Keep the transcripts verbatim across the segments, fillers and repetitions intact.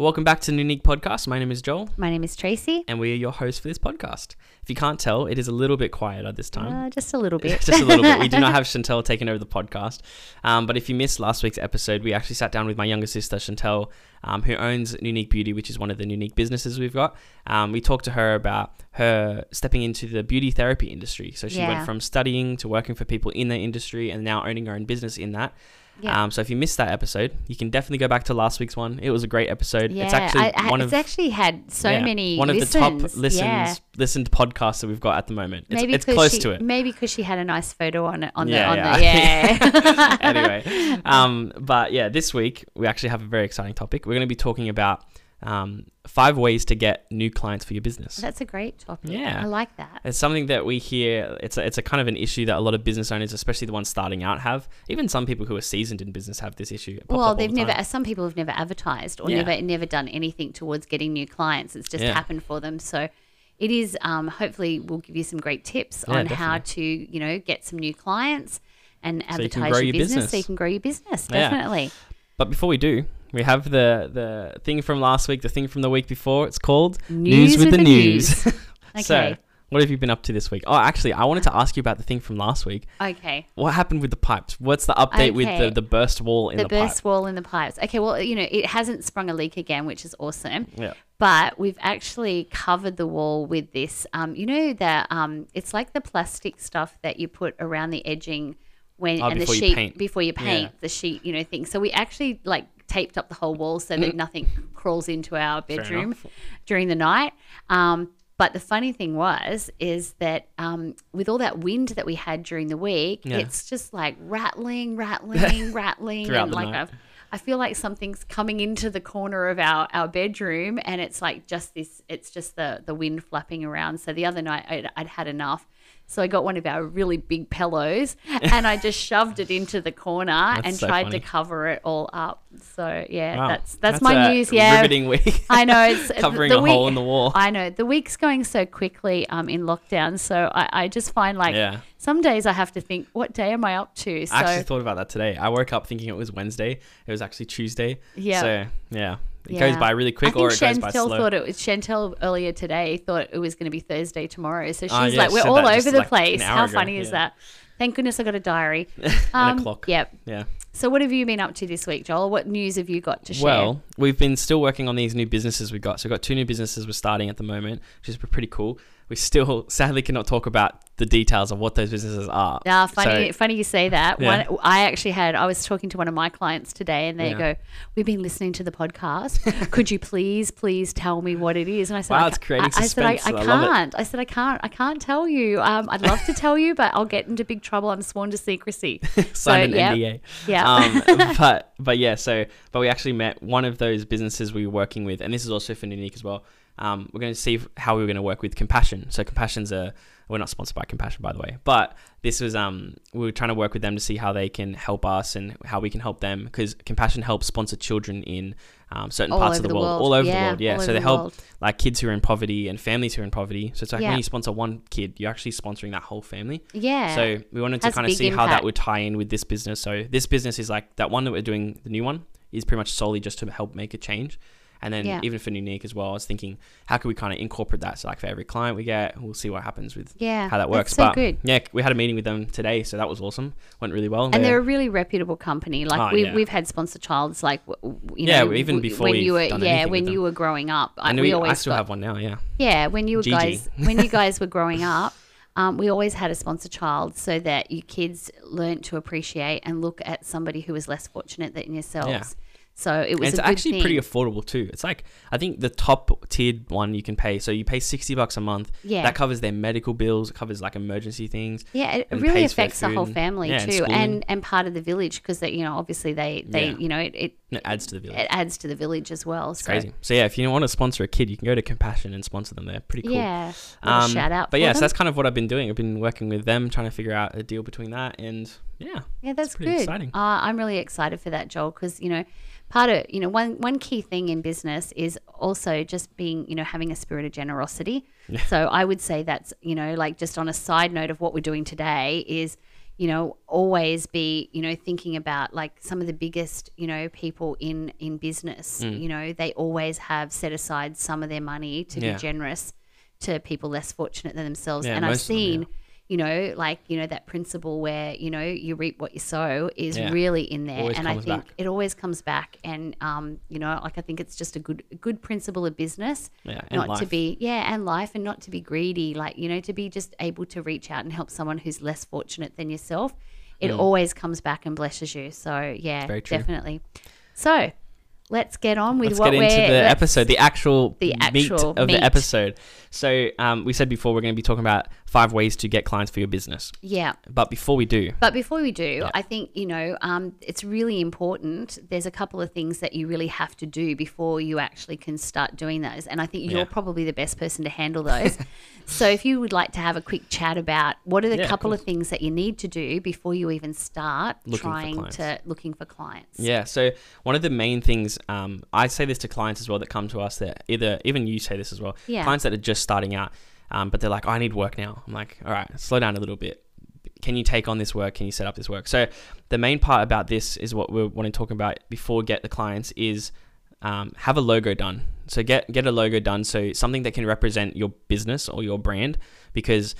Welcome back to Nunique Podcast. My name is Joel. My name is Tracy. And we are your hosts for this podcast. If you can't tell, it is a little bit quieter this time. Uh, just a little bit. just a little bit. We do not have Chantel taking over the podcast. Um, but if you missed last week's episode, we actually sat down with my younger sister, Chantel, um, who owns Nunique Beauty, which is one of the Nunique businesses we've got. Um, we talked to her about her stepping into the beauty therapy industry. So she yeah. went from studying to working for people in the industry and now owning her own business in that. Yeah. Um, so if you missed that episode, you can definitely go back to last week's one. It was a great episode. Yeah, it's actually I, I, one it's of, actually had so yeah, many one listens. One of the top listens, yeah. listened podcasts that we've got at the moment. It's, maybe it's close she, to it. Maybe because she had a nice photo on it. On yeah, the, yeah. On the, yeah. anyway, um, but yeah, this week we actually have a very exciting topic. We're going to be talking about um, five ways to get new clients for your business. That's a great topic. Yeah. I like that. It's something that we hear. It's a, it's a kind of an issue that a lot of business owners, especially the ones starting out, have. Even some people who are seasoned in business have this issue. Well, they've the never, some people have never advertised or yeah. never, never done anything towards getting new clients. It's just yeah. happened for them. So it is, um, hopefully we'll give you some great tips yeah, on definitely. how to, you know, get some new clients and advertise so you your, your business, business so you can grow your business. Definitely. Yeah. But before we do, we have the, the thing from last week, the thing from the week before. It's called News, News with, with the, the News. news. Okay. So, what have you been up to this week? Oh, actually, I wanted to ask you about the thing from last week. Okay. What happened with the pipes? What's the update okay. with the, the burst wall in the, the pipe? The burst wall in the pipes. Okay, well, you know, it hasn't sprung a leak again, which is awesome. Yeah. But we've actually covered the wall with this. Um, you know, the, um, it's like the plastic stuff that you put around the edging when oh, and the sheet paint. before you paint yeah. the sheet, you know, thing. So we actually like taped up the whole wall so that nothing crawls into our bedroom during the night. Um, but the funny thing was is that um, with all that wind that we had during the week, yeah. it's just like rattling, rattling, rattling. Throughout and the like night. I've, I feel like something's coming into the corner of our, our bedroom and it's like just this, it's just the, the wind flapping around. So the other night I'd, I'd had enough. So I got one of our really big pillows and I just shoved it into the corner that's and so tried funny. to cover it all up. So, yeah, wow. that's that's, that's my a news. Yeah, riveting week. I know. It's covering the a week, hole in the wall. I know. The week's going so quickly um, in lockdown. So I, I just find like yeah. some days I have to think, what day am I up to? So, I actually thought about that today. I woke up thinking it was Wednesday. It was actually Tuesday. Yeah. So, yeah. It yeah. goes by really quick or it Chantel goes by slow. Thought it was, Chantel earlier today thought it was going to be Thursday tomorrow. So she's oh, yeah, like, we're all over the like place. How ago. funny yeah. is that? Thank goodness I got a diary. Um, and a clock. Yep. Yeah. So what have you been up to this week, Joel? What news have you got to share? Well, we've been still working on these new businesses we've got. So we've got two new businesses we're starting at the moment, which is pretty cool. We still sadly cannot talk about the details of what those businesses are. Ah, funny, so, funny you say that. Yeah. One, I actually had, I was talking to one of my clients today and they yeah. go, we've been listening to the podcast. Could you please, please tell me what it is? And I said, wow, I, it's creating I, suspense. I said, I, I, I can't. I said, I can't, I can't tell you. Um, I'd love to tell you, but I'll get into big trouble. I'm sworn to secrecy. Sign so, an yeah. N D A. Yeah. um, but, but yeah, so, but we actually met one of those businesses we were working with. And this is also for Nunique as well. Um, we're going to see how we were going to work with Compassion. So Compassion's a, we're not sponsored by Compassion, by the way, but this was, um, we were trying to work with them to see how they can help us and how we can help them because Compassion helps sponsor children in um, certain all parts of the, the world. world, all over yeah, the world. Yeah. So they the help world. like kids who are in poverty and families who are in poverty. So it's like yeah. when you sponsor one kid, you're actually sponsoring that whole family. Yeah. So we wanted to kind of see impact. how that would tie in with this business. So this business is like that one that we're doing, the new one is pretty much solely just to help make a change. And then yeah. even for Nunique as well, I was thinking, how could we kind of incorporate that? So like for every client we get, we'll see what happens with yeah, how that works. That's so but good. yeah, we had a meeting with them today, so that was awesome. Went really well. And they're, they're a really reputable company. Like oh, we, yeah. we've had sponsor childs, like you know, yeah, even before when you were done yeah when you were growing up, I, we, we always I still got, have one now. Yeah, yeah. When you were Gigi. guys, when you guys were growing up. Um, we always had a sponsor child so that you kids learned to appreciate and look at somebody who was less fortunate than yourselves. Yeah. So it was and it's a good actually thing. pretty affordable too. It's like I think the top tiered one you can pay. So you pay sixty bucks a month. Yeah. That covers their medical bills. It covers like emergency things. Yeah, it really affects the whole family yeah, too, and, and and part of the village because they, you know, obviously they they yeah. you know it, it it adds to the village. It adds to the village as well. It's so. crazy. So yeah, if you want to sponsor a kid, you can go to Compassion and sponsor them. They're pretty cool. Yeah. Um, shout out. But for yeah, them. so that's kind of what I've been doing. I've been working with them, trying to figure out a deal between that and yeah. Yeah, that's pretty good. Exciting. Uh, I'm really excited for that, Joel, because you know. Part of, you know, one, one key thing in business is also just being, you know, having a spirit of generosity. Yeah. So I would say that's, you know, like just on a side note of what we're doing today is, you know, always be, you know, thinking about like some of the biggest, you know, people in, in business, mm. you know, they always have set aside some of their money to yeah. be generous to people less fortunate than themselves. Yeah, and I've seen, them, yeah. you know, like, you know, that principle where, you know, you reap what you sow is yeah. really in there. Always and I think back. It always comes back. And, um, you know, like I think it's just a good, good principle of business, yeah, and not life. to be, yeah, and life and not to be greedy, like, you know, to be just able to reach out and help someone who's less fortunate than yourself. It mm. always comes back and blesses you. So yeah, definitely. So let's get on with let's what we're- Let's get into the episode, the actual, the actual meat of meat. the episode. So um, we said before we're going to be talking about five ways to get clients for your business. Yeah. But before we do. But before we do, yeah. I think, you know, um, it's really important. There's a couple of things that you really have to do before you actually can start doing those. And I think you're yeah. probably the best person to handle those. So if you would like to have a quick chat about what are the yeah, couple of, of things that you need to do before you even start looking trying to looking for clients. Yeah. So one of the main things, um, I say this to clients as well that come to us that either, even you say this as well, yeah. clients that are just starting out. Um, but they're like, oh, I need work now. I'm like, all right, slow down a little bit. Can you take on this work? Can you set up this work? So the main part about this is what we're wanting to talk about before get the clients is um, have a logo done. So get, get a logo done. So something that can represent your business or your brand, because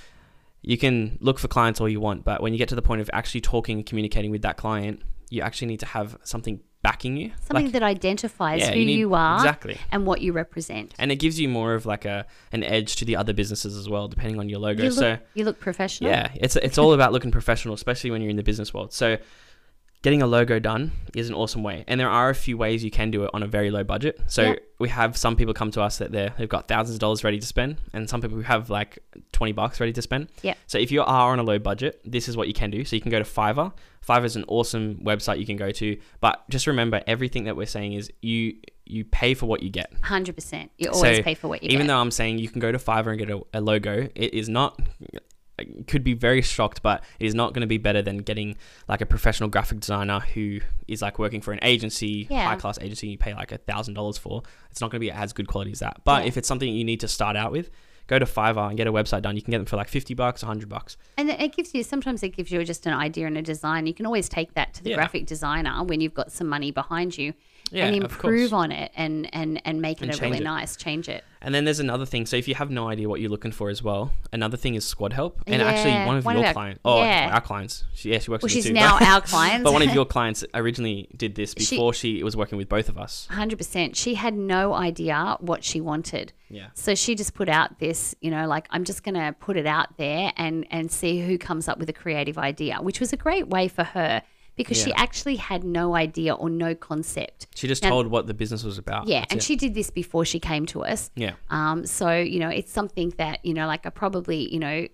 you can look for clients all you want, but when you get to the point of actually talking and communicating with that client, you actually need to have something backing you. Something like, that identifies yeah, who you, need, you are exactly. and what you represent. And it gives you more of like a an edge to the other businesses as well, depending on your logo. You look, so you look professional. Yeah, it's it's all about looking professional, especially when you're in the business world. So getting a logo done is an awesome way. And there are a few ways you can do it on a very low budget. So yep. we have some people come to us that they're, they've got thousands of dollars ready to spend, and some people who have like twenty bucks ready to spend. Yeah. So if you are on a low budget, this is what you can do. So you can go to Fiverr. Fiverr is an awesome website you can go to. But just remember, everything that we're saying is you you pay for what you get. one hundred percent. You always so pay for what you even get. Even though I'm saying you can go to Fiverr and get a, a logo, it is not... could be very shocked, but it is not going to be better than getting like a professional graphic designer who is like working for an agency, yeah. high class agency you pay like a thousand dollars for. It's not going to be as good quality as that. But yeah. if it's something you need to start out with, go to Fiverr and get a website done. You can get them for like fifty bucks, a hundred bucks. And it gives you, sometimes it gives you just an idea and a design. You can always take that to the yeah. graphic designer when you've got some money behind you. Yeah, and improve on it and, and, and make it a really nice, change it. And then there's another thing. So if you have no idea what you're looking for as well, another thing is Squad Help. And yeah, actually one of one your clients, oh, yeah. our clients, she, yeah, she works well, with she's too, now but, our client. But one of your clients originally did this before she, she was working with both of us. one hundred percent. She had no idea what she wanted. Yeah. So she just put out this, you know, like I'm just going to put it out there and, and see who comes up with a creative idea, which was a great way for her. Because yeah. she actually had no idea or no concept. She just now, told what the business was about. Yeah, That's and it. She did this before she came to us. Yeah. Um. So, you know, it's something that, you know, like I probably, you know,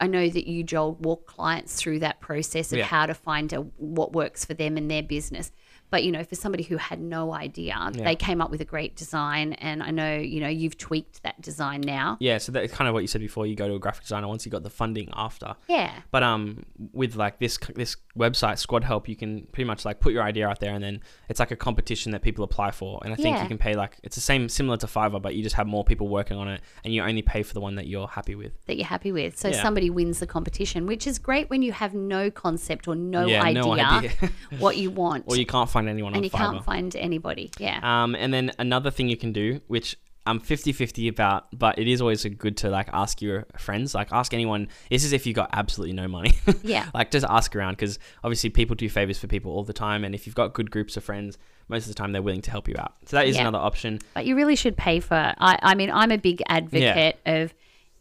I know that you, Joel, walk clients through that process of yeah. how to find a, what works for them and their business. But, you know, for somebody who had no idea, yeah. they came up with a great design. And I know, you know, you've tweaked that design now. Yeah. So that's kind of what you said before. You go to a graphic designer once you got the funding after. Yeah. But um, with like this this website, Squad Help, you can pretty much like put your idea out there and then it's like a competition that people apply for. And I think yeah. you can pay like, it's the same, similar to Fiverr, but you just have more people working on it and you only pay for the one that you're happy with. That you're happy with. So yeah. somebody wins the competition, which is great when you have no concept or no yeah, idea, no idea. what you want. Or you can't find find anyone and on you Fiverr. Can't find anybody yeah um and then another thing you can do, which I'm fifty fifty about, but it is always good to like ask your friends, like ask anyone. This is if you got absolutely no money. Yeah like just ask around, because obviously people do favors for people all the time, and if you've got good groups of friends, most of the time they're willing to help you out. So that is yeah. another option. But you really should pay for it. I I mean, I'm a big advocate yeah. of,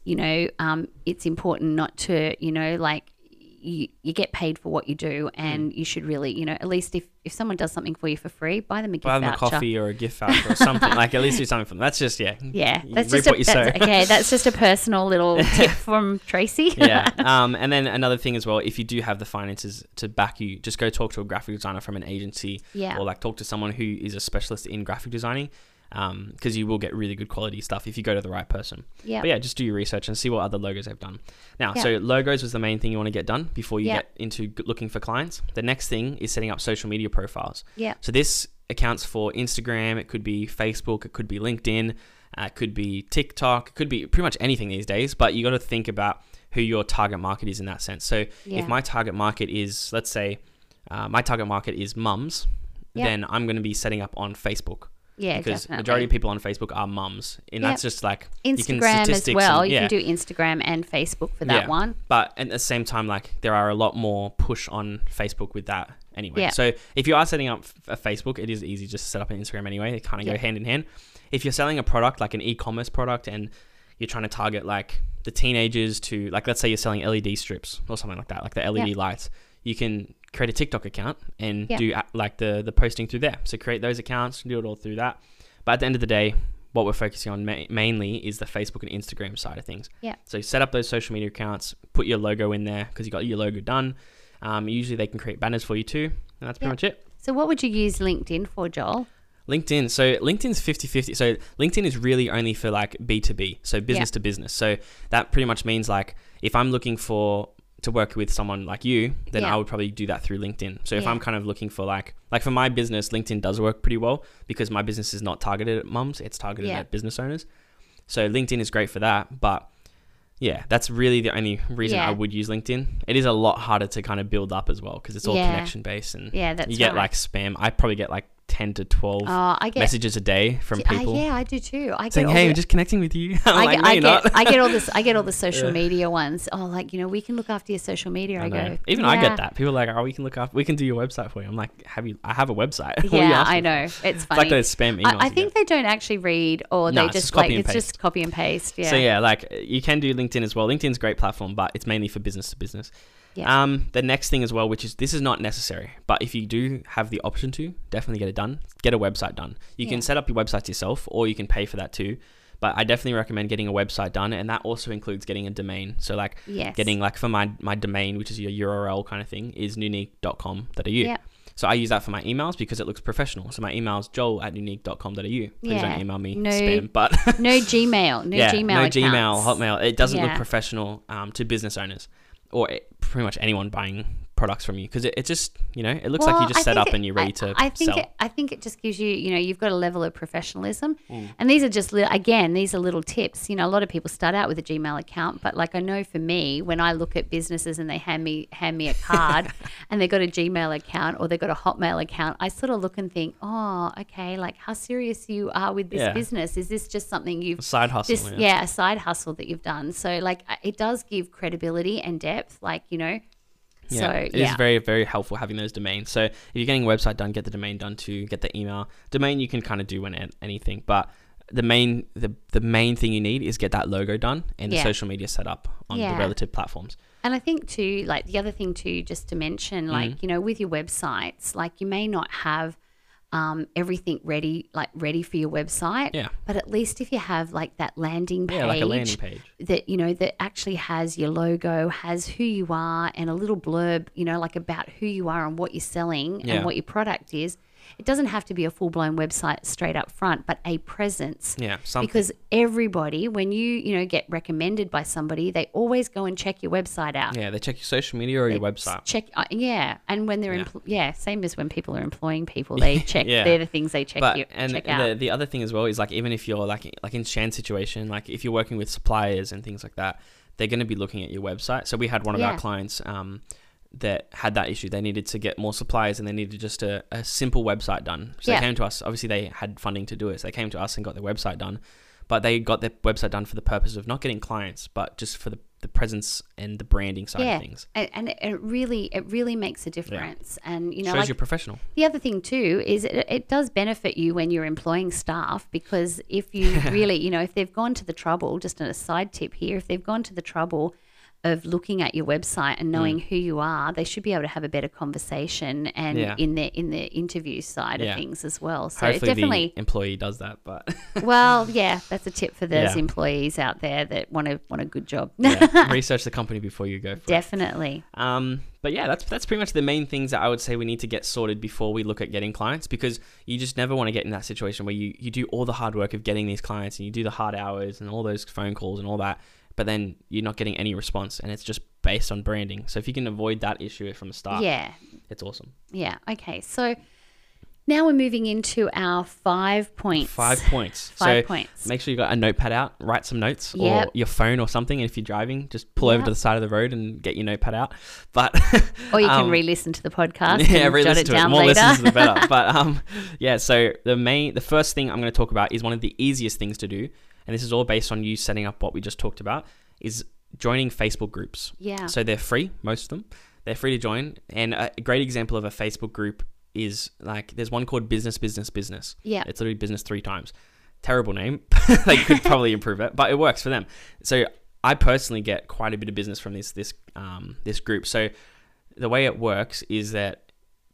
you know, um it's important not to, you know, like You, you get paid for what you do, and mm. you should really, you know, at least if, if someone does something for you for free, buy them a gift voucher. Buy them voucher. a coffee or a gift voucher or something. Like at least do something for them. That's just, yeah. Yeah. That's just a, what you that's, okay, that's just a personal little tip from Tracy. yeah. Um, and then another thing as well, if you do have the finances to back you, just go talk to a graphic designer from an agency yeah. or like talk to someone who is a specialist in graphic designing. Um, because you will get really good quality stuff if you go to the right person. Yeah. But yeah, just do your research and see what other logos they've done. Now, yep. so logos was the main thing you want to get done before you yep. get into looking for clients. The next thing is setting up social media profiles. Yeah. So this accounts for Instagram. It could be Facebook. It could be LinkedIn. Uh, it could be TikTok. It could be pretty much anything these days. But you got to think about who your target market is in that sense. So yeah. if my target market is, let's say, uh, my target market is mums, yep. then I'm going to be setting up on Facebook. Yeah, because definitely. Majority of people on Facebook are mums, and yep. that's just like Instagram you can statistics as well. And, yeah. You can do Instagram and Facebook for that yeah. one. But at the same time, like there are a lot more push on Facebook with that anyway. Yep. So if you are setting up a Facebook, it is easy just to set up an Instagram anyway. They kind of yep. go hand in hand. If you're selling a product like an e-commerce product, and you're trying to target like the teenagers to like, let's say you're selling L E D strips or something like that, like the L E D yep. lights, you can create a TikTok account and yeah. do like the the posting through there. So create those accounts, do it all through that. But at the end of the day, what we're focusing on ma- mainly is the Facebook and Instagram side of things. Yeah. So you set up those social media accounts, put your logo in there because you got your logo done. Um, usually they can create banners for you too. And that's pretty yeah. much it. So what would you use LinkedIn for, Joel? LinkedIn. So LinkedIn's fifty-fifty. So LinkedIn is really only for like B to B, so business yeah. to business. So that pretty much means like if I'm looking for to work with someone like you, then yeah. I would probably do that through LinkedIn. So if yeah. I'm kind of looking for like, like for my business, LinkedIn does work pretty well because my business is not targeted at mums, it's targeted yeah. at business owners. So LinkedIn is great for that. But yeah, that's really the only reason yeah. I would use LinkedIn. It is a lot harder to kind of build up as well because it's all yeah. connection based, and yeah, that's you get right. like spam. I probably get like ten to twelve oh, I get, messages a day from people. Uh, yeah, I do too. I saying, get hey, the, we're just connecting with you. I'm I, like, get, no, I, get, I get all this. I get all the social yeah. media ones. Oh, like, you know, we can look after your social media. I, I go, even yeah. I get that. People are like, oh, we can look after, we can do your website for you. I'm like, have you, I have a website. Yeah, I know. For? It's funny. It's like those spam emails. I, I think they don't actually read, or no, they just, just like, it's just copy and paste. Yeah. So yeah, like you can do LinkedIn as well. LinkedIn's a great platform, but it's mainly for business to business. Yeah. Um, the next thing as well, which is, this is not necessary, but if you do have the option to, definitely get it done. Get a website done. You yeah. can set up your websites yourself, or you can pay for that too. But I definitely recommend getting a website done, and that also includes getting a domain. So like yes. getting like for my, my domain, which is your U R L kind of thing, is nunique dot com dot a u. Yeah. So I use that for my emails because it looks professional. So my email's joel at nunique dot com dot a u. Please yeah. don't email me no, spam. But no Gmail. No yeah, Gmail No accounts. Gmail, Hotmail. It doesn't yeah. look professional um, to business owners. Or it, pretty much anyone buying products from you, because it, it just, you know, it looks well, like you just I set up it, and you're ready to I, I think sell. It, I think it just gives you, you know, you've got a level of professionalism. Mm. And these are just, li- again, these are little tips. You know, a lot of people start out with a Gmail account, but like I know for me, when I look at businesses and they hand me hand me a card and they've got a Gmail account or they've got a Hotmail account, I sort of look and think, oh, okay, like how serious you are with this yeah. business. Is this just something you've... A side hustle. This, yeah. yeah, a side hustle that you've done. So like it does give credibility and depth, like, you know, yeah, so it yeah. is very, very helpful having those domains. So if you're getting a website done, get the domain done too, get the email. Domain you can kind of do when anything, but the main the, the main thing you need is get that logo done and yeah. the social media set up on yeah. the relative platforms. And I think too, like the other thing too, just to mention, like, mm-hmm. you know, with your websites, like you may not have um everything ready, like ready for your website, yeah but at least if you have like that landing page, yeah, like a landing page that, you know, that actually has your logo, has who you are, and a little blurb, you know, like about who you are and what you're selling yeah. and what your product is. It doesn't have to be a full-blown website straight up front, but a presence. Yeah, something. Because everybody, when you, you know, get recommended by somebody, they always go and check your website out. Yeah, they check your social media or they your website. Check, uh, yeah, and when they're yeah. Empl- yeah, same as when people are employing people, they check. yeah. They're the things they check. But you, and check out. The, the other thing as well is like, even if you're like like in Shan's situation, like if you're working with suppliers and things like that, they're going to be looking at your website. So we had one of yeah. our clients. Um, that had that issue. They needed to get more suppliers and they needed just a, a simple website done. So yeah. they came to us. Obviously they had funding to do it. So they came to us and got their website done, but they got their website done for the purpose of not getting clients, but just for the, the presence and the branding side yeah. of things. And, and it really, it really makes a difference. Yeah. And you know, shows like, you're professional. The other thing too, is it, it does benefit you when you're employing staff, because if you really, you know, if they've gone to the trouble, just a side tip here, if they've gone to the trouble of looking at your website and knowing mm. who you are, they should be able to have a better conversation and yeah. in the in the interview side yeah. of things as well. So hopefully it definitely the employee does that, but well, yeah, that's a tip for those yeah. employees out there that want to want a good job. yeah. Research the company before you go for definitely. It. Definitely. Um, but yeah, that's that's pretty much the main things that I would say we need to get sorted before we look at getting clients, because you just never want to get in that situation where you you do all the hard work of getting these clients and you do the hard hours and all those phone calls and all that, but then you're not getting any response and it's just based on branding. So if you can avoid that issue from the start, yeah, it's awesome. Yeah. Okay. So Now we're moving into our five points. Five points. Five so points. Make sure you got a notepad out, write some notes yep. or your phone or something. And if you're driving, just pull yep. over to the side of the road and get your notepad out. But Or you um, can re-listen to the podcast yeah, and jot it down it. More later. More listens, the better. But um, yeah, so the main, the first thing I'm going to talk about is one of the easiest things to do. And this is all based on you setting up what we just talked about, is joining Facebook groups. Yeah. So they're free, most of them. They're free to join. And a great example of a Facebook group is like there's one called Business Business Business. Yeah. It's literally business three times. Terrible name. They could probably improve it, but it works for them. So I personally get quite a bit of business from this this um this group. So the way it works is that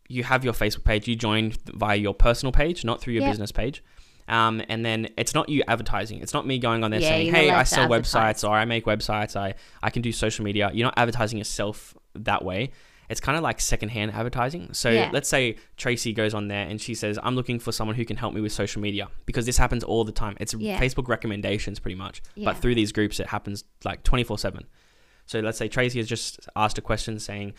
you have your Facebook page, you join via your personal page, not through your yep. business page. Um and then it's not you advertising. It's not me going on there yeah, saying, "Hey, I sell advertise. websites or I make websites. I I can do social media." You're not advertising yourself that way. It's kind of like secondhand advertising. So yeah. let's say Tracy goes on there and she says, I'm looking for someone who can help me with social media, because this happens all the time. It's yeah. Facebook recommendations pretty much, yeah. but through these groups, it happens like twenty-four seven. So let's say Tracy has just asked a question saying,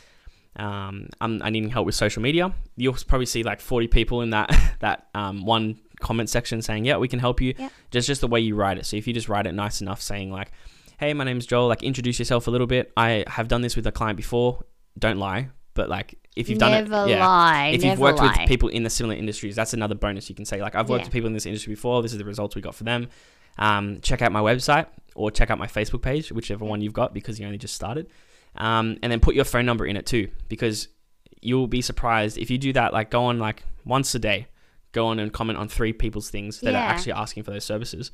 um, I'm, I need help with social media. You'll probably see like forty people in that, that um, one comment section saying, yeah, we can help you. Yeah. Just, just the way you write it. So if you just write it nice enough saying like, hey, my name's Joel, like introduce yourself a little bit. I have done this with a client before. Don't lie, but like if you've never done it, yeah. lie, if you've worked lie. with people in the similar industries, that's another bonus you can say. Like I've worked yeah. with people in this industry before. This is the results we got for them. Um, check out my website or check out my Facebook page, whichever one you've got, because you only just started. Um, and then put your phone number in it too, because you'll be surprised if you do that. Like go on like once a day, go on and comment on three people's things that yeah. are actually asking for those services.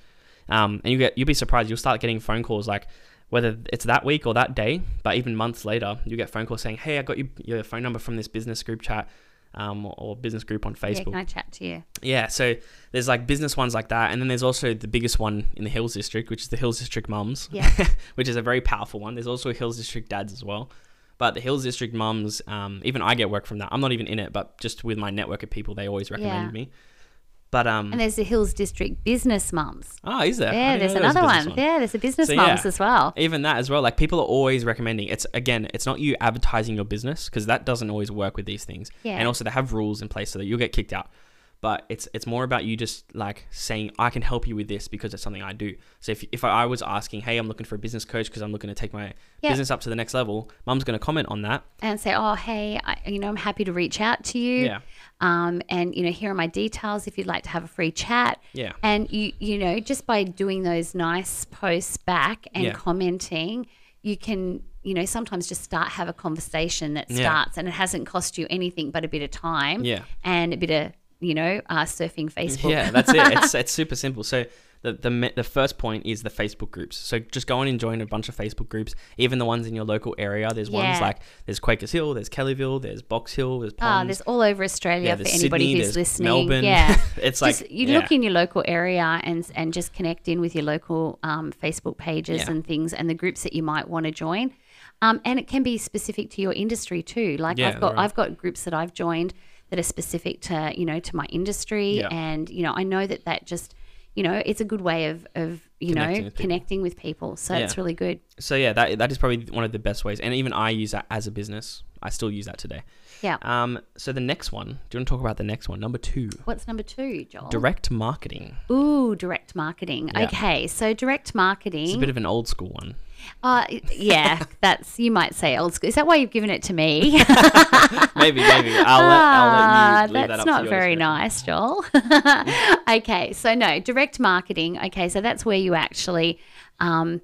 Um, and you get you'll be surprised. You'll start getting phone calls like, whether it's that week or that day, but even months later, you get phone calls saying, hey, I got you, your phone number from this business group chat um, or, or business group on Facebook. Yeah, can I chat to you? Yeah, so there's like business ones like that. And then there's also the biggest one in the Hills District, which is the Hills District Mums, yeah. which is a very powerful one. There's also Hills District Dads as well. But the Hills District Mums, um, even I get work from that. I'm not even in it, but just with my network of people, they always recommend yeah. me. But um, and there's the Hills District Business Mums. Oh, is there? Yeah, there's another one. one. Yeah, there's the Business so, Mums yeah, as well. Even that as well. Like people are always recommending. It's again, it's not you advertising your business, because that doesn't always work with these things. Yeah. And also they have rules in place so that you'll get kicked out. But it's it's more about you just like saying, I can help you with this because it's something I do. So if if I was asking, hey, I'm looking for a business coach because I'm looking to take my yeah. business up to the next level, Mum's going to comment on that. And say, oh, hey, I, you know, I'm happy to reach out to you. Yeah. Um, and, you know, here are my details if you'd like to have a free chat. Yeah. And, you you know, just by doing those nice posts back and yeah. commenting, you can, you know, sometimes just start, have a conversation that starts yeah. and it hasn't cost you anything but a bit of time yeah. and a bit of, you know, uh, surfing Facebook. Yeah, that's it. It's, it's super simple. So the, the the first point is the Facebook groups. So just go on and join a bunch of Facebook groups, even the ones in your local area. There's yeah. ones like there's Quakers Hill, there's Kellyville, there's Box Hill, there's Ponds. Oh, there's all over Australia yeah, for anybody Sydney, who's listening. Melbourne. Yeah, it's like just, you yeah. look in your local area and and just connect in with your local um, Facebook pages yeah. and things and the groups that you might want to join. Um, and it can be specific to your industry too. Like yeah, I've got right. I've got groups that I've joined that are specific to, you know, to my industry. Yeah. And, you know, I know that that just, you know, it's a good way of, of you connecting know, with connecting with people. So yeah. it's really good. So, yeah, that that is probably one of the best ways. And even I use that as a business. I still use that today. Yeah. Um. So the next one, do you want to talk about the next one? Number two. What's number two, Joel? Direct marketing. Ooh, direct marketing. Yeah. Okay. So direct marketing. It's a bit of an old school one. Uh, yeah, that's, you might say old school. Is that why you've given it to me? maybe, maybe. I'll let, I'll let you leave uh, that up to your discretion. That's not very nice, Joel. Okay, so no, direct marketing. Okay, so that's where you actually, um,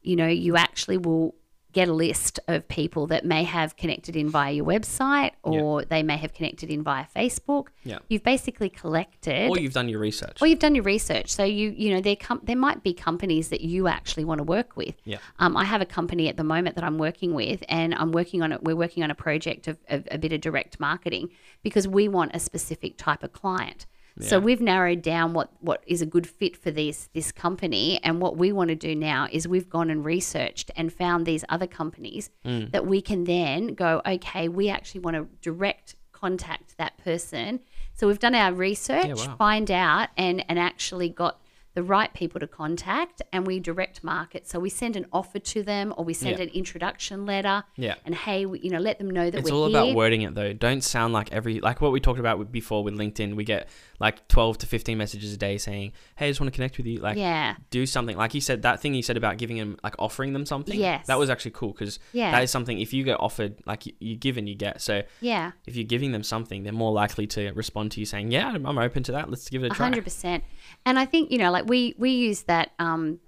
you know, you actually will get a list of people that may have connected in via your website or yeah. they may have connected in via Facebook. Yeah. You've basically collected. Or you've done your research. Or you've done your research. So, you you know, there com- there might be companies that you actually want to work with. Yeah. Um, I have a company at the moment that I'm working with and I'm working on it. We're working on a project of, of a bit of direct marketing because we want a specific type of client. Yeah. So we've narrowed down what, what is a good fit for these, this company, and what we want to do now is we've gone and researched and found these other companies mm. that we can then go, okay, we actually want to direct contact that person. So we've done our research, yeah, wow. find out, and, and actually got the right people to contact, and we direct market. So we send an offer to them, or we send yeah. an introduction letter. Yeah. And hey, we, you know, let them know that it's we're all here. About wording it though. Don't sound like every, like what we talked about before with LinkedIn, we get like twelve to fifteen messages a day saying, hey, I just want to connect with you. Like yeah. do something. Like you said, that thing you said about giving them, like offering them something. Yes. That was actually cool. Cause yeah. that is something, if you get offered, like you, you give and you get. So yeah. if you're giving them something, they're more likely to respond to you saying, yeah, I'm, I'm open to that. Let's give it a try. one hundred percent. And I think, you know, like, We we used that um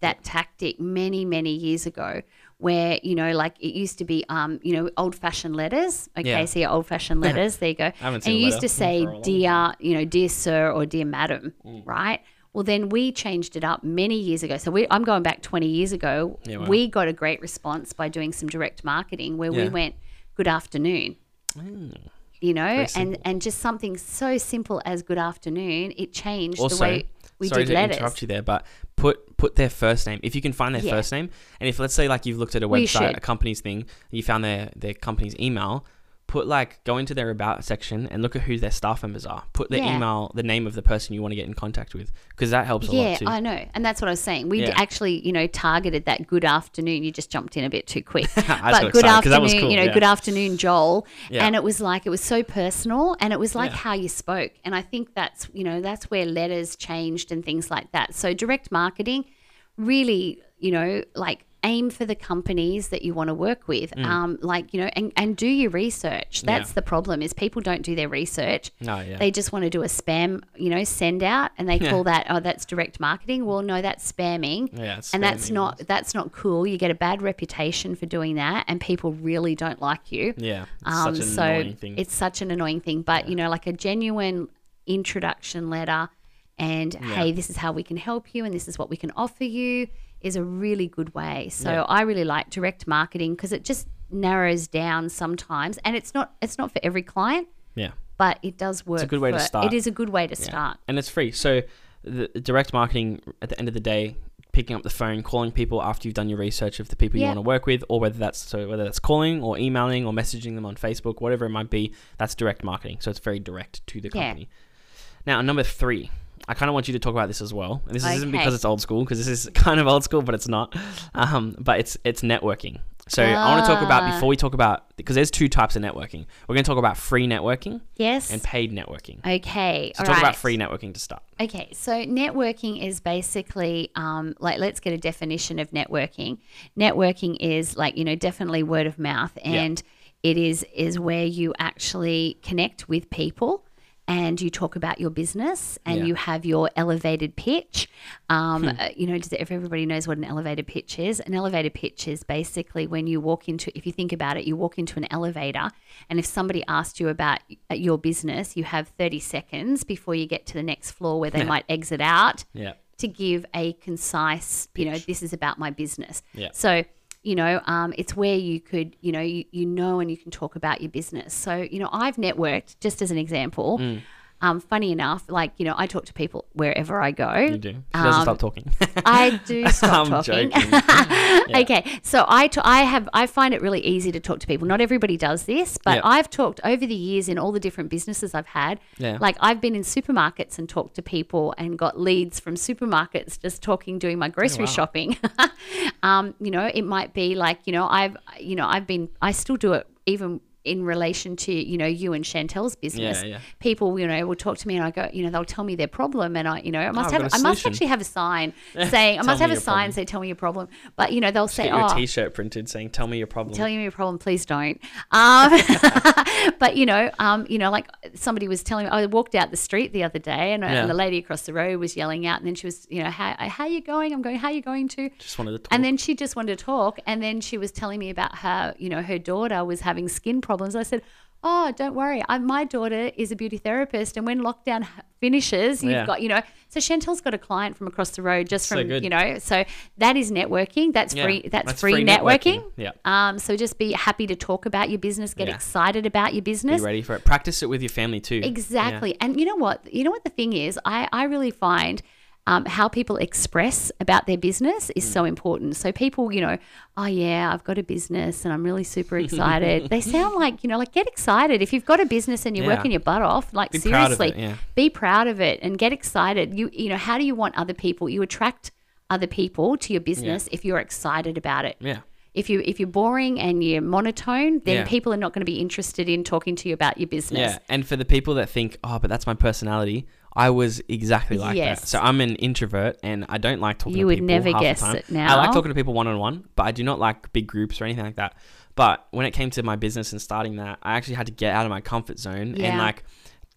that tactic many many years ago, where you know like it used to be um you know old fashioned letters. Okay, yeah. So your old fashioned letters. There you go. I haven't seen and you used to say dear, you know, dear sir or dear madam, mm. right? Well, then we changed it up many years ago. So we, I'm going back twenty years ago. Yeah, wow. We got a great response by doing some direct marketing where yeah. we went, good afternoon. Mm. You know, and and just something so simple as good afternoon, it changed also, the way we did letters. Sorry to interrupt you there, but put put their first name if you can find their yeah. first name. And if let's say like you've looked at a website, a company's thing, and you found their their company's email, put like go into their about section and look at who their staff members are. Put their yeah. email, the name of the person you want to get in contact with, because that helps a yeah, lot too. Yeah, I know, and that's what I was saying. We yeah. actually, you know, targeted that good afternoon. You just jumped in a bit too quick. I but good afternoon, that was cool. you know, yeah. good afternoon, Joel. Yeah. And it was like it was so personal, and it was like yeah. how you spoke. And I think that's you know that's where letters changed and things like that. So direct marketing, really, you know, like. Aim for the companies that you want to work with, mm. um, like, you know, and, and do your research. That's yeah. the problem is people don't do their research. No, yeah. They just want to do a spam, you know, send out, and they yeah. call that, oh, that's direct marketing. Well, no, that's spamming. Yeah, it's and spamming. that's not that's not cool. You get a bad reputation for doing that, and people really don't like you. Yeah, it's um, such an so annoying thing. It's such an annoying thing. But, yeah. you know, like a genuine introduction letter and, yeah. hey, this is how we can help you and this is what we can offer you. Is a really good way. So yeah. I really like direct marketing because it just narrows down sometimes, and it's not it's not for every client. Yeah. But it does work. It's a good way to start. It is a good way to yeah. start. And it's free. So the direct marketing at the end of the day, picking up the phone, calling people after you've done your research of the people yeah. you want to work with, or whether that's so whether that's calling or emailing or messaging them on Facebook, whatever it might be, that's direct marketing. So it's very direct to the company. Yeah. Now, number three. I kind of want you to talk about this as well. And this okay. isn't because it's old school, because this is kind of old school, but it's not. Um, but it's it's networking. So ah. I want to talk about, before we talk about, because there's two types of networking. We're going to talk about free networking yes. and paid networking. Okay. So All talk right. about free networking to start. Okay. So networking is basically, um, like, let's get a definition of networking. Networking is like, you know, definitely word of mouth. And yeah. it is is where you actually connect with people. And you talk about your business, and yeah. you have your elevated pitch. Um, hmm. You know, if everybody knows what an elevated pitch is, an elevated pitch is basically when you walk into, if you think about it, you walk into an elevator, and if somebody asked you about your business, you have thirty seconds before you get to the next floor where they yeah. might exit out yeah. to give a concise, pitch. You know, this is about my business. Yeah. So, you know, um, it's where you could, you know, you, you know, and you can talk about your business. So, you know, I've networked just as an example. Mm. Um, funny enough, like, you know, I talk to people wherever I go. You do. She um, doesn't stop talking. I do stop I'm talking. Joking. yeah. Okay. So I, t- I have, I find it really easy to talk to people. Not everybody does this, but yep. I've talked over the years in all the different businesses I've had. Yeah. Like I've been in supermarkets and talked to people and got leads from supermarkets just talking, doing my grocery oh, wow. shopping. um, you know, it might be like, you know, I've, you know, I've been, I still do it even in relation to, you know, you and Chantel's business, yeah, yeah. people, you know, will talk to me and I go, you know, they'll tell me their problem and I, you know, I must oh, have, I must actually have a sign saying, I must have a sign problem. Say, tell me your problem. But, you know, they'll Just say, get your oh, t-shirt printed saying, tell me your problem. Tell me your problem, please don't. Um, but, you know, um, you know, like somebody was telling me, I walked out the street the other day and, yeah. and the lady across the road was yelling out and then she was, you know, how, how are you going? I'm going, how are you going to? Just wanted to talk. And then she just wanted to talk. And then she was telling me about how, you know, her daughter was having skin problems. Problems. I said, oh, don't worry. I, my daughter is a beauty therapist, and when lockdown finishes, you've yeah. got, you know. So Chantel's got a client from across the road, just from, so you know. So that is networking. That's yeah. free. That's, that's free, free networking. networking. Yeah. Um. So just be happy to talk about your business. Get yeah. excited about your business. Be ready for it. Practice it with your family too. Exactly. Yeah. And you know what? You know what the thing is? I I really find um, how people express about their business is so important. So people, you know, oh yeah, I've got a business and I'm really super excited. They sound like, you know, like get excited. If you've got a business and you're yeah. working your butt off, like be seriously, proud it, yeah. be proud of it and get excited. You, you know, how do you want other people? You attract other people to your business yeah. if you're excited about it. Yeah. If you if you're boring and you're monotone, then yeah. people are not going to be interested in talking to you about your business. Yeah, and for the people that think, oh, but that's my personality, I was exactly like yes. that. So I'm an introvert and I don't like talking you to people half the time. You would never guess it now. I like talking to people one-on-one, but I do not like big groups or anything like that. But when it came to my business and starting that, I actually had to get out of my comfort zone yeah. and like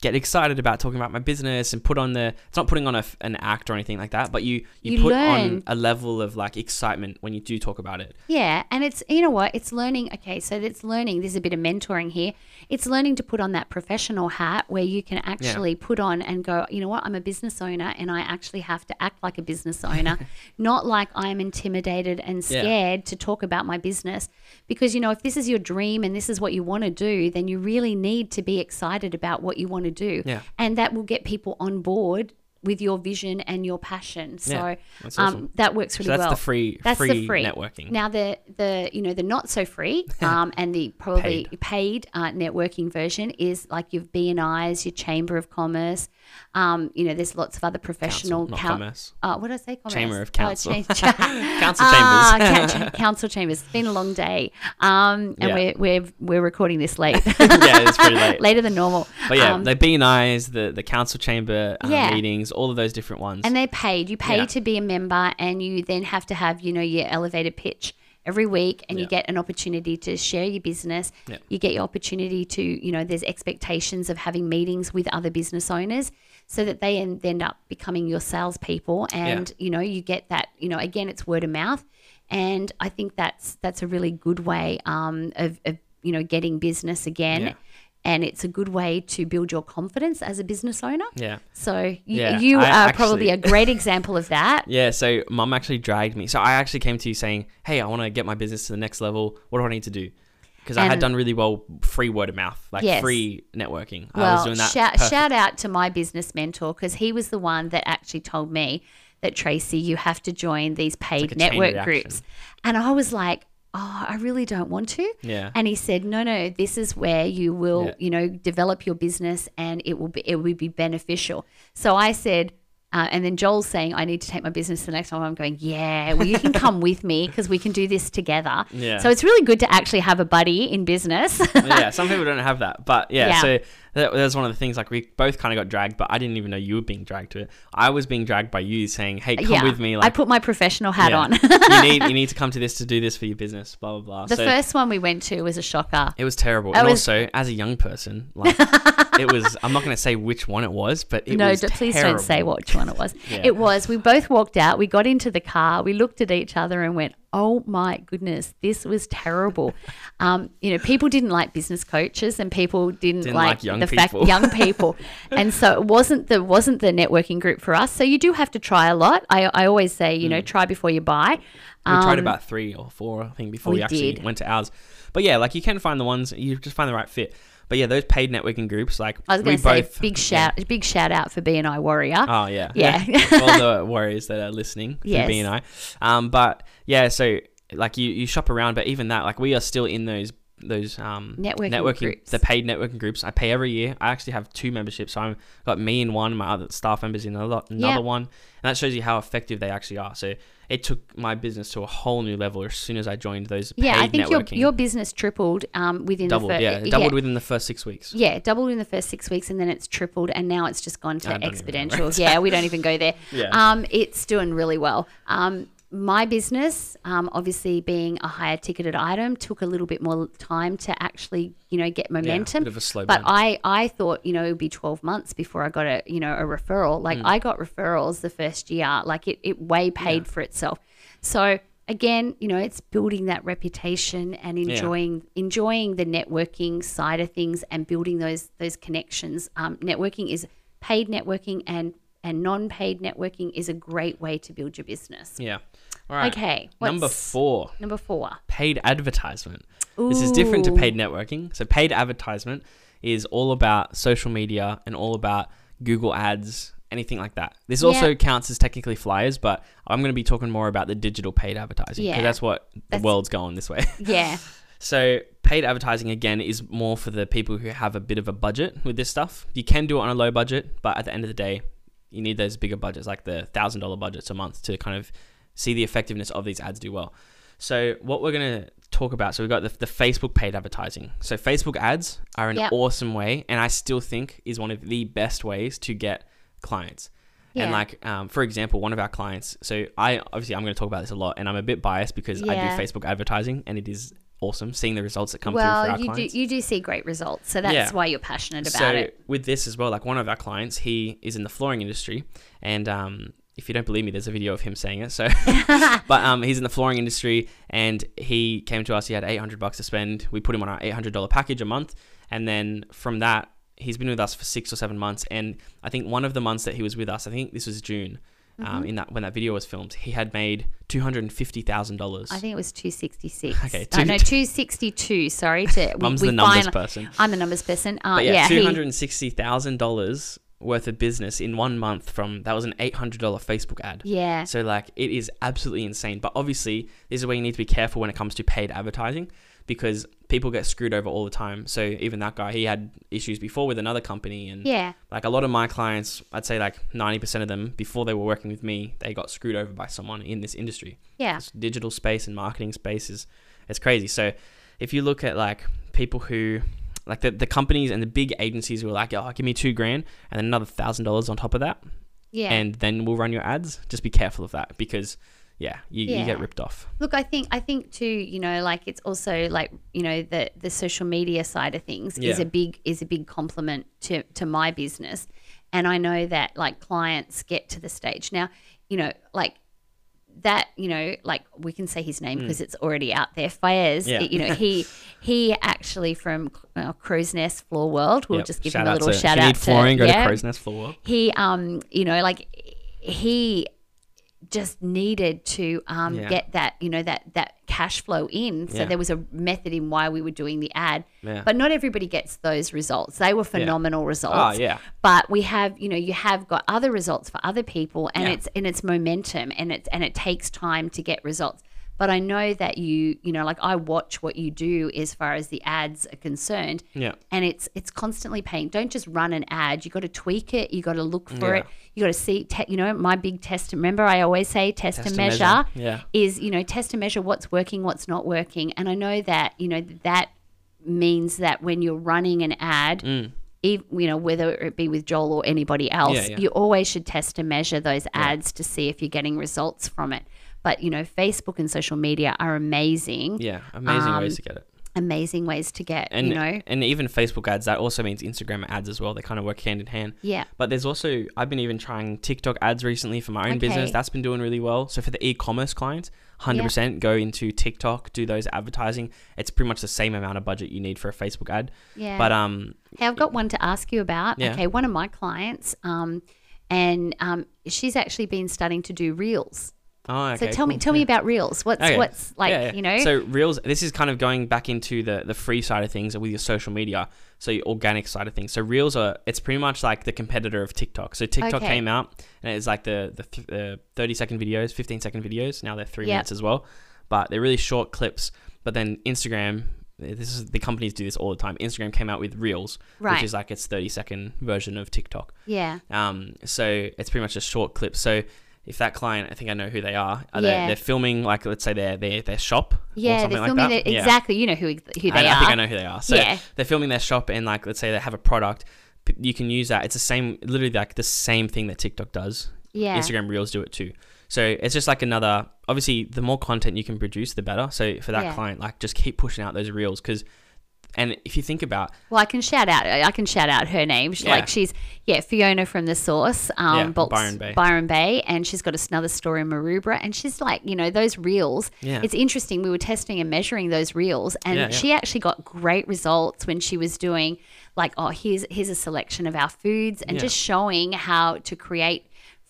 get excited about talking about my business and put on the, it's not putting on a, an act or anything like that, but you, you, you put learn. on a level of like excitement when you do talk about it. Yeah. And it's, you know what, it's learning. Okay. So it's learning, there's a bit of mentoring here. It's learning to put on that professional hat where you can actually yeah. put on and go, you know what, I'm a business owner and I actually have to act like a business owner, not like I'm intimidated and scared yeah. to talk about my business. Because, you know, if this is your dream and this is what you want to do, then you really need to be excited about what you want to do yeah. and that will get people on board with your vision and your passion. So yeah, that's awesome. um that works really so that's well. That's the free that's free, the free networking. Now the the you know the not so free um and the probably paid, paid uh, networking version is like your B N Is, your Chamber of Commerce. Um, you know, there's lots of other professional council, not commerce. Uh, what did I say? Commerce? Chamber of Council. Oh, cha- council uh, chambers. ca- council chambers. It's been a long day, um, and yeah. we're we're we're recording this late. Yeah, it's pretty late. Later than normal. But yeah, um, the B N Is, the the council chamber um, yeah. meetings, all of those different ones. And they're paid. You pay yeah. to be a member, and you then have to have you know your elevator pitch every week, and yeah. you get an opportunity to share your business. Yeah. You get your opportunity to, you know, there's expectations of having meetings with other business owners so that they end, end up becoming your salespeople. And, yeah. you know, you get that, you know, again, it's word of mouth. And I think that's that's a really good way um, of, of, you know, getting business again. Yeah. And it's a good way to build your confidence as a business owner. Yeah. So you, yeah, you are actually, probably a great example of that. Yeah. So mum actually dragged me. So I actually came to you saying, hey, I want to get my business to the next level. What do I need to do? Because I had done really well free word of mouth, like yes. free networking. Well, I was doing that shout, shout out to my business mentor because he was the one that actually told me that, Tracy, you have to join these paid like network groups. And I was like, oh, I really don't want to. Yeah. And he said, no, no, this is where you will, yeah. you know, develop your business and it will be, it will be beneficial. So I said, uh, and then Joel's saying, I need to take my business to the next time. I'm going, yeah, well, you can come with me because we can do this together. Yeah. So it's really good to actually have a buddy in business. Yeah. Some people don't have that, but yeah, yeah. so that was one of the things, like we both kind of got dragged, but I didn't even know you were being dragged to it. I was being dragged by you saying, hey, come yeah, with me. Like, I put my professional hat yeah, on. you need you need to come to this to do this for your business, blah, blah, blah. The so, first one we went to was a shocker. It was terrible. It and was, also, as a young person, like it was, I'm not going to say which one it was, but it no, was No, please terrible. Don't say which one it was. yeah. It was, we both walked out, we got into the car, we looked at each other and went, oh my goodness, this was terrible. Um, you know, people didn't like business coaches and people didn't, didn't like, like young the people. fact young people. And so it wasn't the wasn't the networking group for us. So you do have to try a lot. I, I always say, you mm. know, try before you buy. Um, we tried about three or four, I think, before we, we actually did. went to ours. But yeah, like you can find the ones, you just find the right fit. But yeah, those paid networking groups, like I was going to say, both, big shout, yeah. big shout out for B N I Warrior. Oh yeah, yeah, yeah. All the warriors that are listening for yes. B N I. Um, but yeah, so like you, you shop around, but even that, like we are still in those those um networking, networking groups. The paid networking groups. I pay every year. I actually have two memberships. So I've got me in one, my other staff members in another another yeah. one, and that shows you how effective they actually are. So it took my business to a whole new level as soon as I joined those paid networking. Yeah, I think your, your business tripled um, within doubled, the first... Yeah, doubled yeah. within the first six weeks. Yeah, doubled in the first six weeks and then it's tripled and now it's just gone to exponential. Yeah, we don't even go there. Yeah. Um, it's doing really well. Um, my business, um, obviously being a higher ticketed item, took a little bit more time to actually, you know, get momentum. Yeah, a bit of a slow but I, I thought, you know, it would be twelve months before I got a, you know, a referral. Like mm. I got referrals the first year, like it, it way paid yeah. for itself. So again, you know, it's building that reputation and enjoying, yeah. enjoying the networking side of things and building those, those connections. Um, networking is paid networking and and non-paid networking is a great way to build your business. Yeah. All right. Okay. Number four. Number four. Paid advertisement. Ooh. This is different to paid networking. So paid advertisement is all about social media and all about Google ads anything like that. This yeah. also counts as technically flyers, but I'm going to be talking more about the digital paid advertising because yeah. that's what that's, the world's going this way. Yeah. So paid advertising, again, is more for the people who have a bit of a budget with this stuff. You can do it on a low budget, but at the end of the day, you need those bigger budgets, like the one thousand dollars budgets a month to kind of see the effectiveness of these ads do well. So what we're going to talk about, so we've got the, the Facebook paid advertising. So Facebook ads are an yep. awesome way, and I still think is one of the best ways to get clients. Yeah. And like, um, for example, one of our clients, so I obviously I'm going to talk about this a lot, and I'm a bit biased because yeah. I do Facebook advertising, and it is awesome seeing the results that come well, through for our you clients. do you do see great results, so that's yeah. why you're passionate about so it. With this as well, like one of our clients, he is in the flooring industry, and um if you don't believe me, there's a video of him saying it. So, but um, he's in the flooring industry, and he came to us. He had eight hundred bucks to spend. We put him on our eight hundred dollars package a month, and then from that, he's been with us for six or seven months. And I think one of the months that he was with us, I think this was June, mm-hmm. um, in that when that video was filmed, he had made two hundred fifty thousand dollars. I think it was two sixty-six. Okay, two, oh, no, two sixty-two. Sorry, to Mum's the numbers person. I'm the numbers person. Uh, but yeah, yeah two hundred sixty thousand dollars. Worth of business in one month from that was an eight hundred dollars Facebook ad. Yeah. So like it is absolutely insane. But obviously this is where you need to be careful when it comes to paid advertising, because people get screwed over all the time. So even that guy, he had issues before with another company, and yeah. like a lot of my clients, I'd say like ninety percent of them before they were working with me, they got screwed over by someone in this industry. Yeah. This digital space and marketing space is it's crazy. So if you look at like people who Like the, the companies and the big agencies were like, oh, give me two grand and then another thousand dollars on top of that. Yeah. And then we'll run your ads. Just be careful of that because, yeah, you, yeah. you get ripped off. Look, I think, I think too, you know, like it's also like, you know, the, the social media side of things yeah. is a big, is a big compliment to, to my business. And I know that like clients get to the stage now, you know, like, that, you know, like we can say his name because mm. it's already out there. Faez, yeah. you know, he he actually from uh, Crow's Nest Floor World. We'll yep. just give shout him a little to, shout if you need out flooring, to, go yeah. to Crow's Nest Floor World. He, um, you know, like he just needed to um yeah. get that, you know, that that cash flow in. So yeah. there was a method in why we were doing the ad, yeah. but not everybody gets those results. They were phenomenal yeah. results. Oh, yeah. But we have, you know, you have got other results for other people, and yeah. it's and it's momentum, and it's and it takes time to get results. But I know that you, you know, like I watch what you do as far as the ads are concerned. Yeah. And it's it's constantly paying. Don't just run an ad. You got to tweak it. You got to look for yeah. it. You got to see, te- you know, my big test. Remember, I always say test, test and measure, measure. Yeah. is, you know, test and measure what's working, what's not working. And I know that, you know, that means that when you're running an ad, mm. even, you know, whether it be with Joel or anybody else, yeah, yeah. you always should test and measure those ads yeah. to see if you're getting results from it. But, you know, Facebook and social media are amazing. Yeah, amazing um, ways to get it. Amazing ways to get, and, you know. And even Facebook ads, that also means Instagram ads as well. They kind of work hand in hand. Yeah. But there's also, I've been even trying TikTok ads recently for my own okay. business. That's been doing really well. So for the e-commerce clients, one hundred percent yeah. go into TikTok, do those advertising. It's pretty much the same amount of budget you need for a Facebook ad. Yeah. But, um. Hey, I've got one to ask you about. Yeah. Okay, one of my clients, um, and um, she's actually been starting to do reels. Oh, okay, so tell cool. me, tell yeah. me about Reels. What's okay. what's like, yeah, yeah. you know? So Reels, this is kind of going back into the, the free side of things with your social media, so your organic side of things. So Reels are, it's pretty much like the competitor of TikTok. So TikTok okay. came out and it's like the, the th- the thirty second videos, fifteen second videos. Now they're three yep. minutes as well, but they're really short clips. But then Instagram, this is the companies do this all the time. Instagram came out with Reels, right. which is like its thirty second version of TikTok. Yeah. Um. So it's pretty much a short clip. So if that client, I think I know who they are. are yeah. they, they're filming, like, let's say their their their shop. Yeah, or something they're filming like that. Their, exactly. Yeah. You know who who they I, are. I think I know who they are. So yeah. they're filming their shop, and like, let's say they have a product. You can use that. It's the same, literally like the same thing that TikTok does. Yeah. Instagram Reels do it too. So it's just like another. Obviously, the more content you can produce, the better. So for that yeah. client, like, just keep pushing out those Reels because. And if you think about, well, I can shout out, I can shout out her name. She, yeah. Like she's, yeah, Fiona from The Source, um, yeah, Box, Byron Bay, Byron Bay, and she's got another store in Maroubra. And she's like, you know, those reels. Yeah. It's interesting. We were testing and measuring those reels, and yeah, yeah. she actually got great results when she was doing, like, oh, here's here's a selection of our foods, and yeah. just showing how to create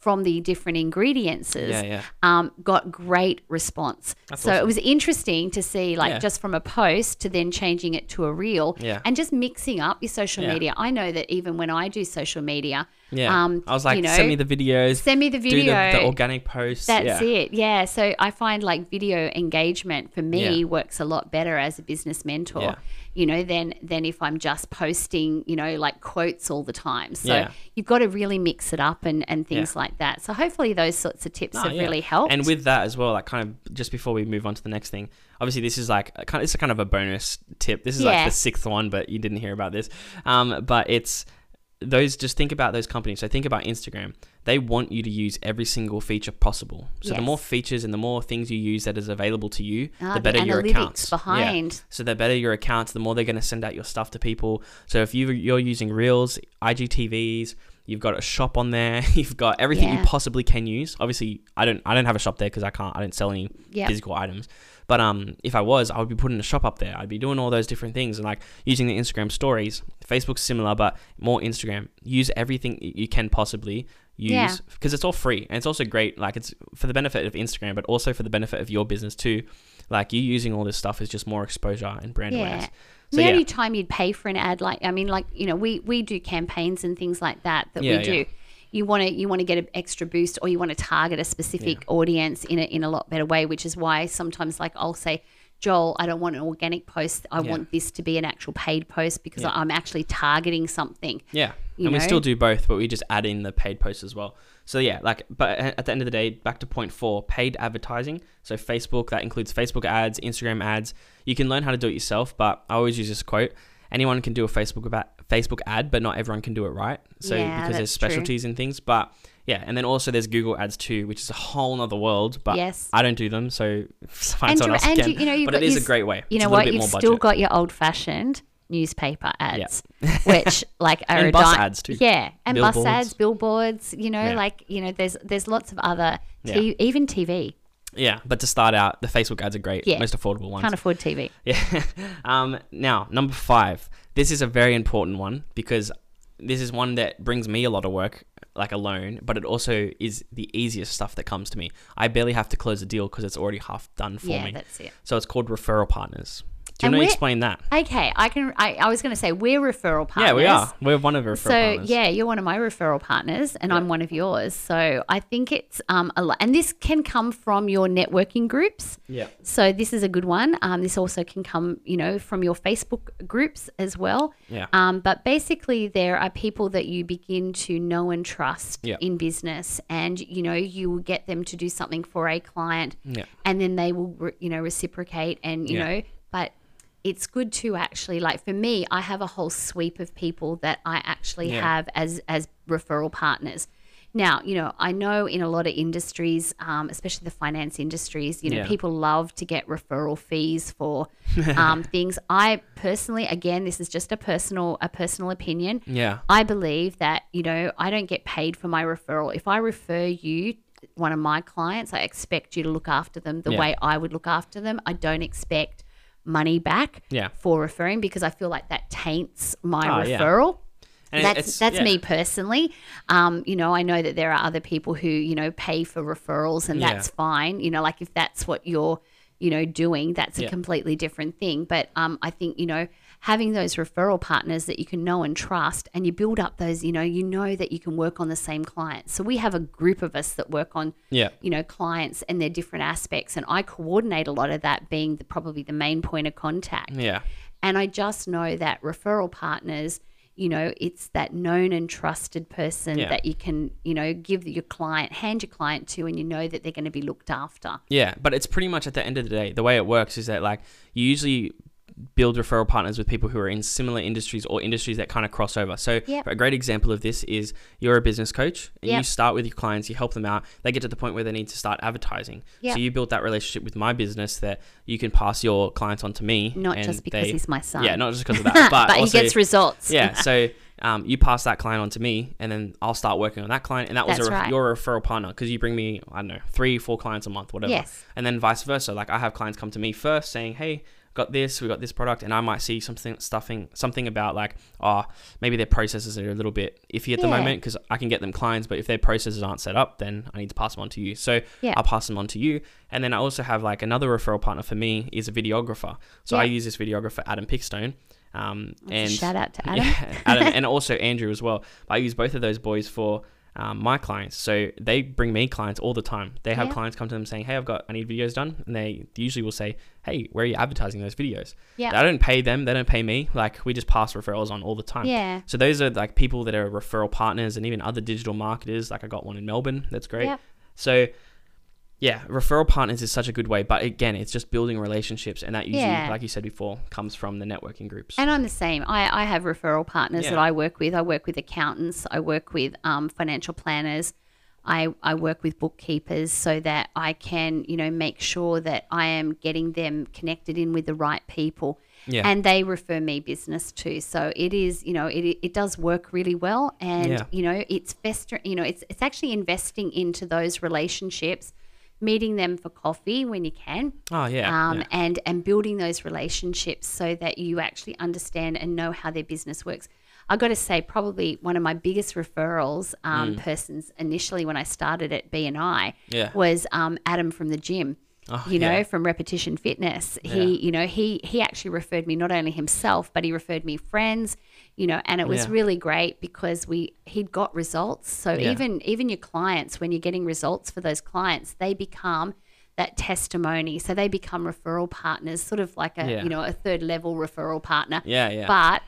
from the different ingredients, yeah, yeah. um, got great response. That's so awesome. It was interesting to see, like, yeah. just from a post to then changing it to a reel yeah. and just mixing up your social yeah. media. I know that even when I do social media – Yeah. Um, I was like, you know, send me the videos. Send me the video. Do the, the organic posts. That's yeah. it. Yeah. So I find like video engagement for me yeah. works a lot better as a business mentor, yeah. you know, than, than if I'm just posting, you know, like quotes all the time. So yeah. you've got to really mix it up and, and things yeah. like that. So hopefully those sorts of tips no, have yeah. really helped. And with that as well, like kind of just before we move on to the next thing, obviously this is like, a, this is kind of a bonus tip. This is yeah. like the sixth one, but you didn't hear about this. Um, but it's, those just think about those companies. So think about Instagram. They want you to use every single feature possible. So yes. the more features and the more things you use that is available to you, ah, the better the your accounts. Behind. Yeah. So the better your accounts, the more they're going to send out your stuff to people. So if you, you're using Reels, I G T Vs, you've got a shop on there. You've got everything yeah. you possibly can use. Obviously, I don't I don't have a shop there because I can't. I don't sell any yep. physical items. But um, if I was, I would be putting a shop up there. I'd be doing all those different things and like using the Instagram stories. Facebook's similar, but more Instagram. Use everything you can possibly use because yeah. it's all free and it's also great. Like it's for the benefit of Instagram, but also for the benefit of your business too. Like you using all this stuff is just more exposure and brand yeah. awareness. So, the yeah. only time you'd pay for an ad, like I mean, like you know, we we do campaigns and things like that that yeah, we do. Yeah. You want to you want to get an extra boost, or you want to target a specific yeah. audience in a in a lot better way, which is why sometimes like I'll say, Joel, I don't want an organic post. I yeah. want this to be an actual paid post because yeah. I'm actually targeting something. Yeah, and know? we still do both, but we just add in the paid posts as well. So yeah, like, but at the end of the day, back to point four, paid advertising. So Facebook, that includes Facebook ads, Instagram ads. You can learn how to do it yourself, but I always use this quote: anyone can do a Facebook about Facebook ad, but not everyone can do it right. So yeah, because there's specialties true. and things, but yeah. And then also there's Google ads too, which is a whole nother world, but yes. I don't do them. So find Andrew, someone else Andrew, again. You know, you've but got, it is a great way. You know what? You've still budget. got your old fashioned newspaper ads, yeah. which like are and a bus di- ads too. Yeah. And billboards. bus ads, billboards, you know, yeah. like, you know, there's, there's lots of other, t- yeah. even T V. Yeah, but to start out, the Facebook ads are great. Yeah. Most affordable ones. Can't afford T V. Yeah. um, now, number five. This is a very important one because this is one that brings me a lot of work, like alone, but it also is the easiest stuff that comes to me. I barely have to close a deal because it's already half done for yeah, me. Yeah, that's it. So it's called referral partners. Do you want to explain that? Okay, I can. I, I was going to say we're referral partners. Yeah, we are. We're one of referral so, partners. So yeah, you're one of my referral partners, and yeah. I'm one of yours. So I think it's um a lot, and this can come from your networking groups. Yeah. So this is a good one. Um, this also can come, you know, from your Facebook groups as well. Yeah. Um, but basically, there are people that you begin to know and trust yeah. in business, and you know, you will get them to do something for a client, yeah. and then they will, re- you know, reciprocate, and you yeah. know, but it's good to actually, like for me, I have a whole sweep of people that I actually yeah. have as as referral partners. Now, you know, I know in a lot of industries, um, especially the finance industries, you know, yeah. people love to get referral fees for um, things. I personally, again, this is just a personal a personal opinion. Yeah. I believe that, you know, I don't get paid for my referral. If I refer you one of my clients, I expect you to look after them the yeah. way I would look after them. I don't expect money back yeah. for referring because I feel like that taints my oh, referral. Yeah. And that's that's yeah. me personally. Um, you know, I know that there are other people who, you know, pay for referrals and yeah. that's fine. You know, like if that's what you're, you know, doing, that's yeah. a completely different thing. But um, I think, you know, having those referral partners that you can know and trust, and you build up those, you know, you know that you can work on the same clients. So we have a group of us that work on, yeah. you know, clients and their different aspects. And I coordinate a lot of that, being the, probably the main point of contact. Yeah. And I just know that referral partners, you know, it's that known and trusted person yeah. that you can, you know, give your client, hand your client to, and you know that they're going to be looked after. Yeah. But it's pretty much at the end of the day, the way it works is that like you usually build referral partners with people who are in similar industries or industries that kind of cross over. So yep. a great example of this is you're a business coach and yep. you start with your clients, you help them out. They get to the point where they need to start advertising. Yep. So you built that relationship with my business that you can pass your clients on to me. Not and just because they, he's my son. Yeah, not just because of that. But, but also, he gets results. Yeah. So um, you pass that client on to me, and then I'll start working on that client. And that was a, right. you're a referral partner because you bring me, I don't know, three, four clients a month, whatever. Yes. And then vice versa. Like I have clients come to me first saying, hey, got this, we got this product, and I might see something stuffing something about like, oh, maybe their processes are a little bit iffy at yeah. the moment because I can get them clients, but if their processes aren't set up, then I need to pass them on to you. So yeah. I'll pass them on to you. And then I also have like another referral partner for me is a videographer. So yeah. I use this videographer, Adam Pickstone. Um, and shout out to Adam. Yeah, Adam and also Andrew as well. I use both of those boys for um, my clients. So they bring me clients all the time. They have yeah. clients come to them saying, hey, I've got, I need videos done. And they usually will say, hey, where are you advertising those videos? Yeah. I don't pay them. They don't pay me. Like, we just pass referrals on all the time. Yeah. So those are like people that are referral partners and even other digital marketers. Like, I got one in Melbourne. That's great. Yeah. So yeah, referral partners is such a good way. But again, it's just building relationships. And that usually, yeah. like you said before, comes from the networking groups. And I'm the same. I, I have referral partners yeah. that I work with. I work with accountants. I work with um, financial planners. I, I work with bookkeepers so that I can, you know, make sure that I am getting them connected in with the right people. Yeah. And they refer me business too. So it is, you know, it it does work really well. And, yeah. you know, it's fester, you know, it's it's actually investing into those relationships, meeting them for coffee when you can. Oh, yeah. Um, yeah. And, and building those relationships so that you actually understand and know how their business works. I've got to say, probably one of my biggest referrals um, mm. persons initially when I started at B N I yeah. was um, Adam from the gym, oh, you know, yeah. from Repetition Fitness. Yeah. He, you know, he, he actually referred me not only himself, but he referred me friends, you know, and it was yeah. really great because we he'd got results. So yeah. even even your clients, when you're getting results for those clients, they become that testimony. So they become referral partners, sort of like a, yeah. you know, a third level referral partner. Yeah, yeah. But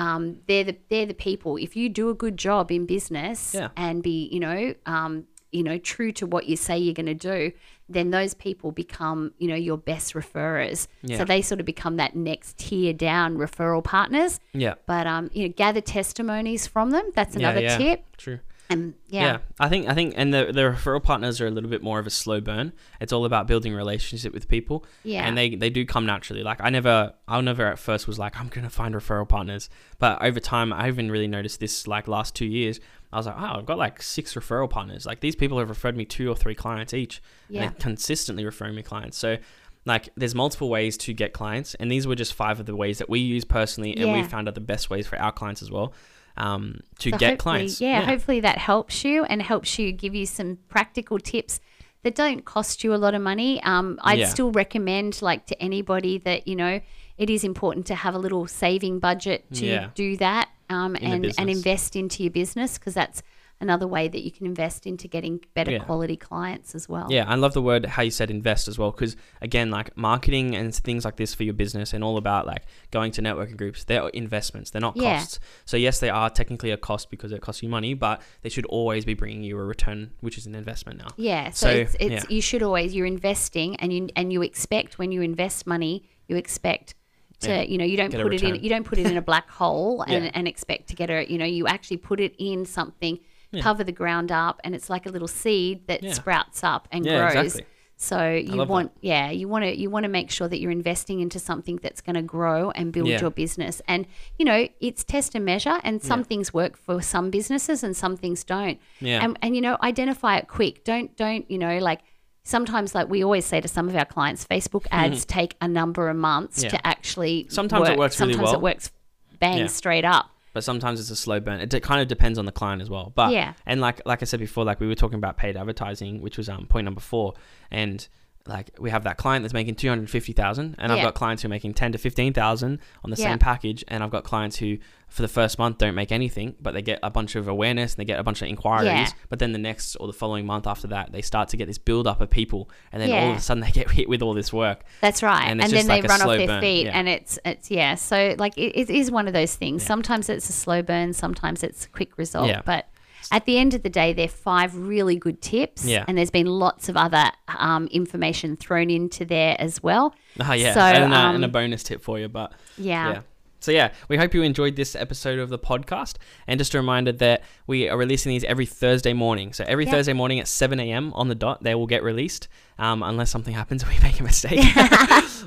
Um, they're the they're the people. If you do a good job in business yeah. and be, you know, um, you know, true to what you say you're going to do, then those people become, you know, your best referrers. Yeah. So they sort of become that next tier down referral partners. Yeah. But um, you know, gather testimonies from them. That's another yeah, yeah. tip. True. Um, yeah. yeah, I think I think, and the the referral partners are a little bit more of a slow burn. It's all about building relationship with people. Yeah, and they they do come naturally. Like I never, I never at first was like, I'm gonna find referral partners. But over time, I haven't really noticed this. Like last two years, I was like, oh, I've got like six referral partners. Like these people have referred me two or three clients each. Yeah, and they're consistently referring me clients. So like there's multiple ways to get clients, and these were just five of the ways that we use personally, and yeah. we found out the best ways for our clients as well. Um, to so get clients. Yeah, yeah, hopefully that helps you and helps you give you some practical tips that don't cost you a lot of money. Um, I'd yeah. still recommend like to anybody that, you know, it is important to have a little saving budget to yeah. do that um, and, and invest into your business because that's another way that you can invest into getting better yeah. quality clients as well. Yeah, I love the word how you said invest as well because, again, like marketing and things like this for your business and all about like going to networking groups, they're investments. They're not yeah. costs. So, yes, they are technically a cost because it costs you money, but they should always be bringing you a return, which is an investment now. Yeah, so, so it's, it's yeah. you should always – you're investing and you and you expect when you invest money, you expect – to yeah. you know you don't get put it in you don't put it in a black hole and, yeah. and expect to get a you know you actually put it in something yeah. cover the ground up and it's like a little seed that yeah. sprouts up and yeah, grows exactly. So you want that. yeah you want to you want to make sure that you're investing into something that's going to grow and build yeah. your business and you know it's test and measure and some yeah. things work for some businesses and some things don't yeah and, and you know identify it quick don't don't you know like sometimes, like we always say to some of our clients, Facebook ads mm-hmm. take a number of months yeah. to actually Sometimes work. it works sometimes really well. Sometimes it works bang yeah. straight up. But sometimes it's a slow burn. It d- kind of depends on the client as well. But yeah. And like like I said before, like we were talking about paid advertising, which was um point number four. And like we have that client that's making two hundred fifty thousand dollars and yeah. I've got clients who are making ten thousand to fifteen thousand dollars on the yeah. same package. And I've got clients who for the first month don't make anything, but they get a bunch of awareness and they get a bunch of inquiries. Yeah. But then the next or the following month after that, they start to get this build up of people. And then yeah. all of a sudden they get hit with all this work. That's right. And, and then like they run off their burn. feet yeah. and it's, it's yeah. So like it, it is one of those things. Yeah. Sometimes it's a slow burn. Sometimes it's a quick result. Yeah. But at the end of the day, there are five really good tips yeah. and there's been lots of other um, information thrown into there as well. Oh, yeah, so, and, a, um, and a bonus tip for you. But yeah. yeah. So, yeah, we hope you enjoyed this episode of the podcast. And just a reminder that we are releasing these every Thursday morning. So every yeah. Thursday morning at seven a.m. on the dot, they will get released um, unless something happens and we make a mistake.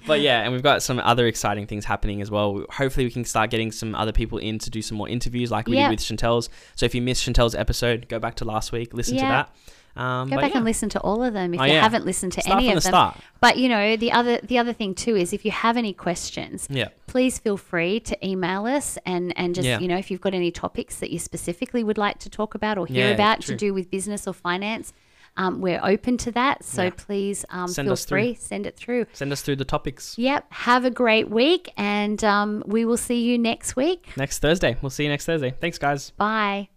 But, yeah, and we've got some other exciting things happening as well. Hopefully we can start getting some other people in to do some more interviews like we yeah. did with Chantel's. So if you missed Chantel's episode, go back to last week, listen yeah. to that. Um, Go back yeah. and listen to all of them if oh, you yeah. haven't listened to start any from of the them. Start. But you know the other the other thing too is if you have any questions, yeah. please feel free to email us and and just yeah. you know if you've got any topics that you specifically would like to talk about or hear yeah, about true. to do with business or finance, Um, we're open to that. So yeah. please um, feel free. Through. Send it through. Send us through the topics. Yep. Have a great week, and um, we will see you next week. Next Thursday. We'll see you next Thursday. Thanks, guys. Bye.